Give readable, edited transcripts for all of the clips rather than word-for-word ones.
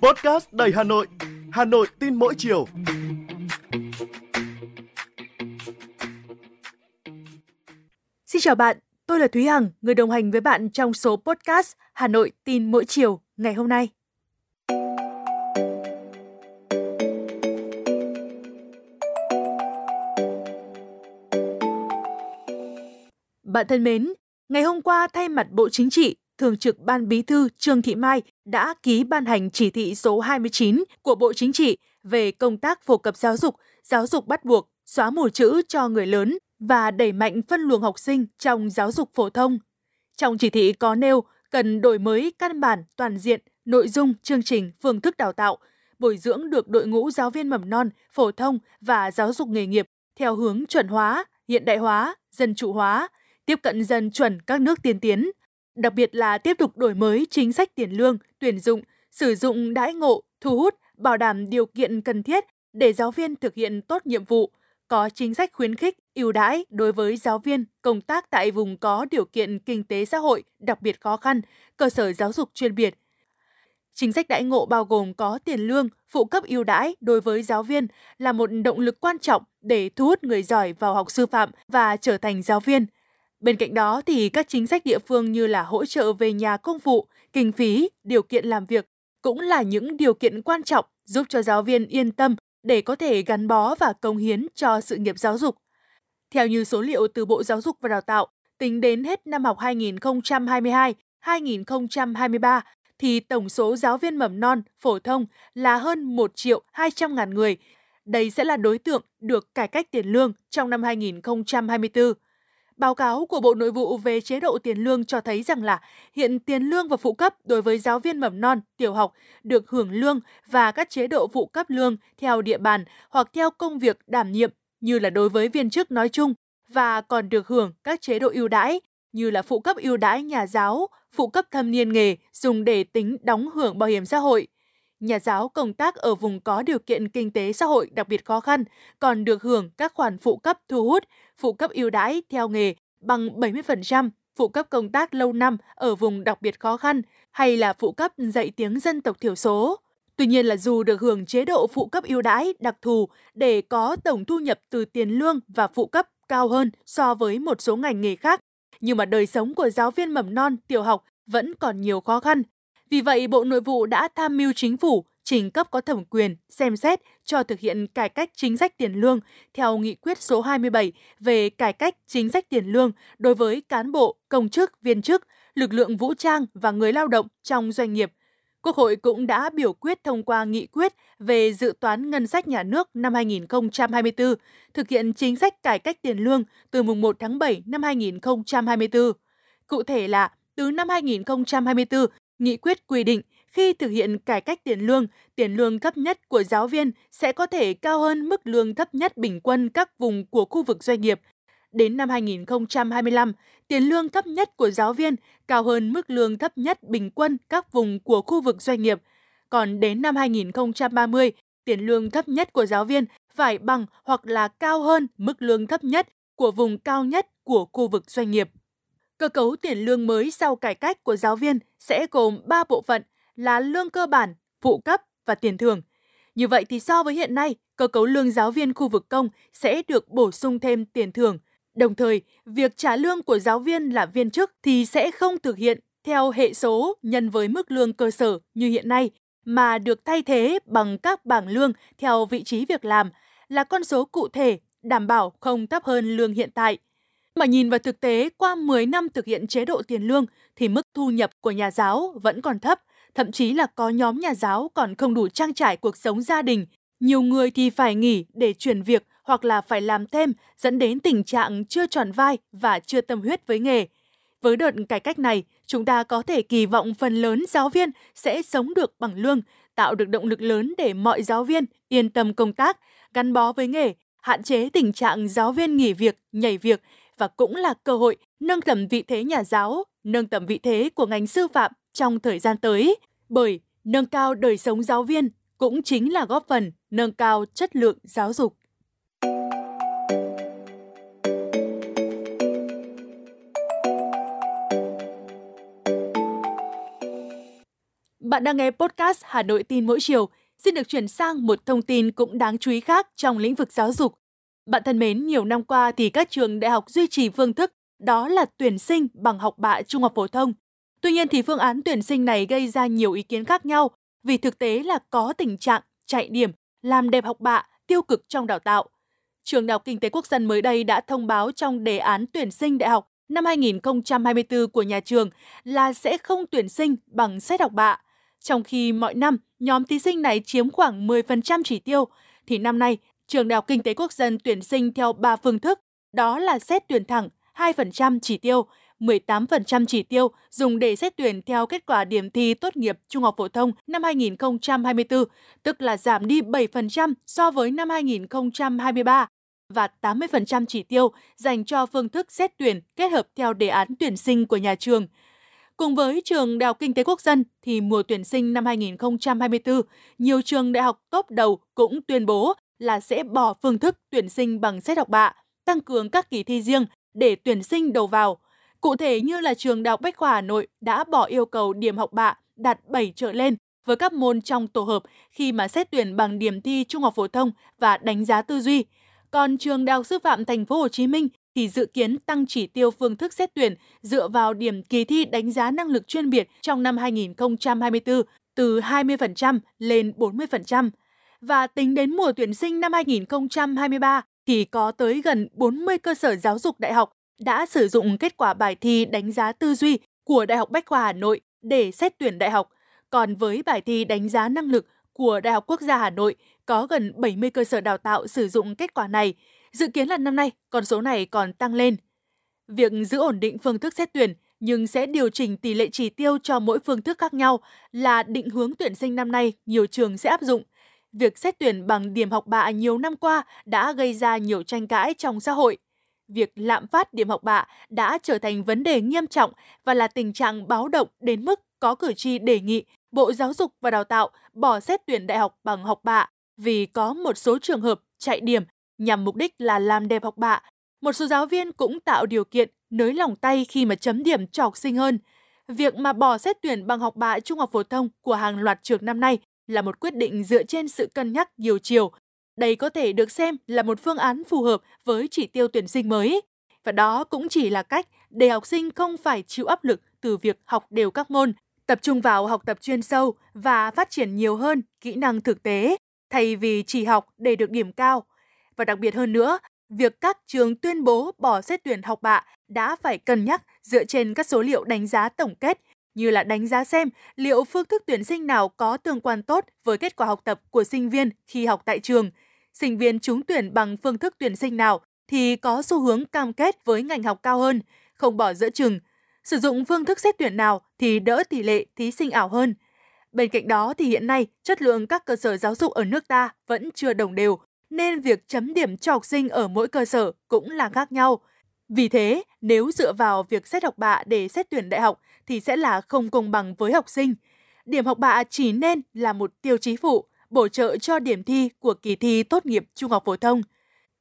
Podcast đầy Hà Nội, Hà Nội tin mỗi chiều. Xin chào bạn, tôi là Thúy Hằng, người đồng hành với bạn trong số podcast Hà Nội tin mỗi chiều ngày hôm nay. Bạn thân mến, ngày hôm qua thay mặt Bộ Chính trị, Thường trực Ban Bí thư Trương Thị Mai đã ký ban hành chỉ thị số 29 của Bộ Chính trị về công tác phổ cập giáo dục bắt buộc, xóa mù chữ cho người lớn và đẩy mạnh phân luồng học sinh trong giáo dục phổ thông. Trong chỉ thị có nêu cần đổi mới căn bản toàn diện, nội dung, chương trình, phương thức đào tạo, bồi dưỡng được đội ngũ giáo viên mầm non, phổ thông và giáo dục nghề nghiệp theo hướng chuẩn hóa, hiện đại hóa, dân chủ hóa, tiếp cận dân chuẩn các nước tiên tiến, đặc biệt là tiếp tục đổi mới chính sách tiền lương, tuyển dụng, sử dụng đãi ngộ, thu hút, bảo đảm điều kiện cần thiết để giáo viên thực hiện tốt nhiệm vụ, có chính sách khuyến khích, ưu đãi đối với giáo viên công tác tại vùng có điều kiện kinh tế xã hội đặc biệt khó khăn, cơ sở giáo dục chuyên biệt. Chính sách đãi ngộ bao gồm có tiền lương, phụ cấp ưu đãi đối với giáo viên là một động lực quan trọng để thu hút người giỏi vào học sư phạm và trở thành giáo viên. Bên cạnh đó thì các chính sách địa phương như là hỗ trợ về nhà công vụ, kinh phí, điều kiện làm việc cũng là những điều kiện quan trọng giúp cho giáo viên yên tâm để có thể gắn bó và cống hiến cho sự nghiệp giáo dục. Theo như số liệu từ Bộ Giáo dục và Đào tạo, tính đến hết năm học 2022-2023 thì tổng số giáo viên mầm non phổ thông là hơn 1.200.000 người. Đây sẽ là đối tượng được cải cách tiền lương trong năm 2024. Báo cáo của Bộ Nội vụ về chế độ tiền lương cho thấy rằng là hiện tiền lương và phụ cấp đối với giáo viên mầm non, tiểu học được hưởng lương và các chế độ phụ cấp lương theo địa bàn hoặc theo công việc đảm nhiệm như là đối với viên chức nói chung và còn được hưởng các chế độ ưu đãi như là phụ cấp ưu đãi nhà giáo, phụ cấp thâm niên nghề dùng để tính đóng hưởng bảo hiểm xã hội. Nhà giáo công tác ở vùng có điều kiện kinh tế xã hội đặc biệt khó khăn còn được hưởng các khoản phụ cấp thu hút, phụ cấp ưu đãi theo nghề bằng 70%, phụ cấp công tác lâu năm ở vùng đặc biệt khó khăn hay là phụ cấp dạy tiếng dân tộc thiểu số. Tuy nhiên là dù được hưởng chế độ phụ cấp ưu đãi đặc thù để có tổng thu nhập từ tiền lương và phụ cấp cao hơn so với một số ngành nghề khác, nhưng mà đời sống của giáo viên mầm non, tiểu học vẫn còn nhiều khó khăn. Vì vậy, Bộ Nội vụ đã tham mưu Chính phủ, trình cấp có thẩm quyền, xem xét cho thực hiện cải cách chính sách tiền lương theo nghị quyết số 27 về cải cách chính sách tiền lương đối với cán bộ, công chức, viên chức, lực lượng vũ trang và người lao động trong doanh nghiệp. Quốc hội cũng đã biểu quyết thông qua nghị quyết về dự toán ngân sách nhà nước năm 2024, thực hiện chính sách cải cách tiền lương từ mùng 1 tháng 7 năm 2024. Cụ thể là từ năm 2024, Nghị quyết quy định khi thực hiện cải cách tiền lương thấp nhất của giáo viên sẽ có thể cao hơn mức lương thấp nhất bình quân các vùng của khu vực doanh nghiệp. Đến năm 2025, tiền lương thấp nhất của giáo viên cao hơn mức lương thấp nhất bình quân các vùng của khu vực doanh nghiệp. Còn đến năm 2030, tiền lương thấp nhất của giáo viên phải bằng hoặc là cao hơn mức lương thấp nhất của vùng cao nhất của khu vực doanh nghiệp. Cơ cấu tiền lương mới sau cải cách của giáo viên sẽ gồm 3 bộ phận là lương cơ bản, phụ cấp và tiền thưởng. Như vậy thì so với hiện nay, cơ cấu lương giáo viên khu vực công sẽ được bổ sung thêm tiền thưởng. Đồng thời, việc trả lương của giáo viên là viên chức thì sẽ không thực hiện theo hệ số nhân với mức lương cơ sở như hiện nay, mà được thay thế bằng các bảng lương theo vị trí việc làm là con số cụ thể, đảm bảo không thấp hơn lương hiện tại. Mà nhìn vào thực tế, qua 10 năm thực hiện chế độ tiền lương thì mức thu nhập của nhà giáo vẫn còn thấp, thậm chí là có nhóm nhà giáo còn không đủ trang trải cuộc sống gia đình. Nhiều người thì phải nghỉ để chuyển việc hoặc là phải làm thêm, dẫn đến tình trạng chưa tròn vai và chưa tâm huyết với nghề. Với đợt cải cách này, chúng ta có thể kỳ vọng phần lớn giáo viên sẽ sống được bằng lương, tạo được động lực lớn để mọi giáo viên yên tâm công tác, gắn bó với nghề, hạn chế tình trạng giáo viên nghỉ việc, nhảy việc, và cũng là cơ hội nâng tầm vị thế nhà giáo, nâng tầm vị thế của ngành sư phạm trong thời gian tới. Bởi nâng cao đời sống giáo viên cũng chính là góp phần nâng cao chất lượng giáo dục. Bạn đang nghe podcast Hà Nội tin mỗi chiều. Xin được chuyển sang một thông tin cũng đáng chú ý khác trong lĩnh vực giáo dục. Bạn thân mến, nhiều năm qua thì các trường đại học duy trì phương thức đó là tuyển sinh bằng học bạ trung học phổ thông. Tuy nhiên thì phương án tuyển sinh này gây ra nhiều ý kiến khác nhau vì thực tế là có tình trạng chạy điểm, làm đẹp học bạ, tiêu cực trong đào tạo. Trường Đại học Kinh tế Quốc dân mới đây đã thông báo trong đề án tuyển sinh đại học năm 2024 của nhà trường là sẽ không tuyển sinh bằng xét học bạ. Trong khi mọi năm, nhóm thí sinh này chiếm khoảng 10% chỉ tiêu, thì năm nay, Trường Đại học Kinh tế Quốc dân tuyển sinh theo 3 phương thức, đó là xét tuyển thẳng 2% chỉ tiêu, 18% chỉ tiêu dùng để xét tuyển theo kết quả điểm thi tốt nghiệp trung học phổ thông năm 2024, tức là giảm đi 7% so với năm 2023, và 80% chỉ tiêu dành cho phương thức xét tuyển kết hợp theo đề án tuyển sinh của nhà trường. Cùng với Trường Đại học Kinh tế Quốc dân thì mùa tuyển sinh năm 2024, nhiều trường đại học top đầu cũng tuyên bố là sẽ bỏ phương thức tuyển sinh bằng xét học bạ, tăng cường các kỳ thi riêng để tuyển sinh đầu vào. Cụ thể như là Trường Đại học Bách khoa Hà Nội đã bỏ yêu cầu điểm học bạ đạt 7 trở lên với các môn trong tổ hợp khi mà xét tuyển bằng điểm thi trung học phổ thông và đánh giá tư duy. Còn Trường Đại học Sư phạm Thành phố Hồ Chí Minh thì dự kiến tăng chỉ tiêu phương thức xét tuyển dựa vào điểm kỳ thi đánh giá năng lực chuyên biệt trong năm 2024 từ 20% lên 40%. Và tính đến mùa tuyển sinh năm 2023 thì có tới gần 40 cơ sở giáo dục đại học đã sử dụng kết quả bài thi đánh giá tư duy của Đại học Bách khoa Hà Nội để xét tuyển đại học. Còn với bài thi đánh giá năng lực của Đại học Quốc gia Hà Nội, có gần 70 cơ sở đào tạo sử dụng kết quả này. Dự kiến là năm nay, con số này còn tăng lên. Việc giữ ổn định phương thức xét tuyển nhưng sẽ điều chỉnh tỷ lệ chỉ tiêu cho mỗi phương thức khác nhau là định hướng tuyển sinh năm nay nhiều trường sẽ áp dụng. Việc xét tuyển bằng điểm học bạ nhiều năm qua đã gây ra nhiều tranh cãi trong xã hội. Việc lạm phát điểm học bạ đã trở thành vấn đề nghiêm trọng và là tình trạng báo động đến mức có cử tri đề nghị Bộ Giáo dục và Đào tạo bỏ xét tuyển đại học bằng học bạ vì có một số trường hợp chạy điểm nhằm mục đích là làm đẹp học bạ. Một số giáo viên cũng tạo điều kiện nới lỏng tay khi mà chấm điểm cho học sinh hơn. Việc mà bỏ xét tuyển bằng học bạ trung học phổ thông của hàng loạt trường năm nay là một quyết định dựa trên sự cân nhắc nhiều chiều. Đây có thể được xem là một phương án phù hợp với chỉ tiêu tuyển sinh mới. Và đó cũng chỉ là cách để học sinh không phải chịu áp lực từ việc học đều các môn, tập trung vào học tập chuyên sâu và phát triển nhiều hơn kỹ năng thực tế, thay vì chỉ học để được điểm cao. Và đặc biệt hơn nữa, việc các trường tuyên bố bỏ xét tuyển học bạ đã phải cân nhắc dựa trên các số liệu đánh giá tổng kết, như là đánh giá xem liệu phương thức tuyển sinh nào có tương quan tốt với kết quả học tập của sinh viên khi học tại trường. Sinh viên trúng tuyển bằng phương thức tuyển sinh nào thì có xu hướng cam kết với ngành học cao hơn, không bỏ giữa chừng. Sử dụng phương thức xét tuyển nào thì đỡ tỷ lệ thí sinh ảo hơn. Bên cạnh đó thì hiện nay, chất lượng các cơ sở giáo dục ở nước ta vẫn chưa đồng đều, nên việc chấm điểm cho học sinh ở mỗi cơ sở cũng là khác nhau. Vì thế, nếu dựa vào việc xét học bạ để xét tuyển đại học thì sẽ là không công bằng với học sinh. Điểm học bạ chỉ nên là một tiêu chí phụ, bổ trợ cho điểm thi của kỳ thi tốt nghiệp trung học phổ thông.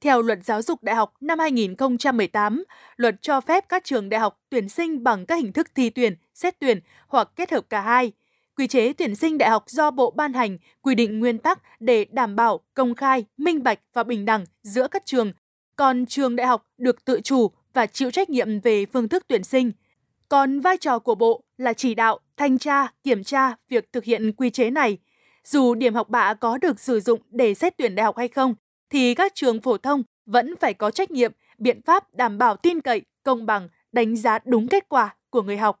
Theo Luật Giáo dục Đại học năm 2018, luật cho phép các trường đại học tuyển sinh bằng các hình thức thi tuyển, xét tuyển hoặc kết hợp cả hai. Quy chế tuyển sinh đại học do Bộ ban hành quy định nguyên tắc để đảm bảo công khai, minh bạch và bình đẳng giữa các trường, còn trường đại học được tự chủ và chịu trách nhiệm về phương thức tuyển sinh. Còn vai trò của Bộ là chỉ đạo, thanh tra, kiểm tra việc thực hiện quy chế này. Dù điểm học bạ có được sử dụng để xét tuyển đại học hay không, thì các trường phổ thông vẫn phải có trách nhiệm, biện pháp đảm bảo tin cậy, công bằng, đánh giá đúng kết quả của người học.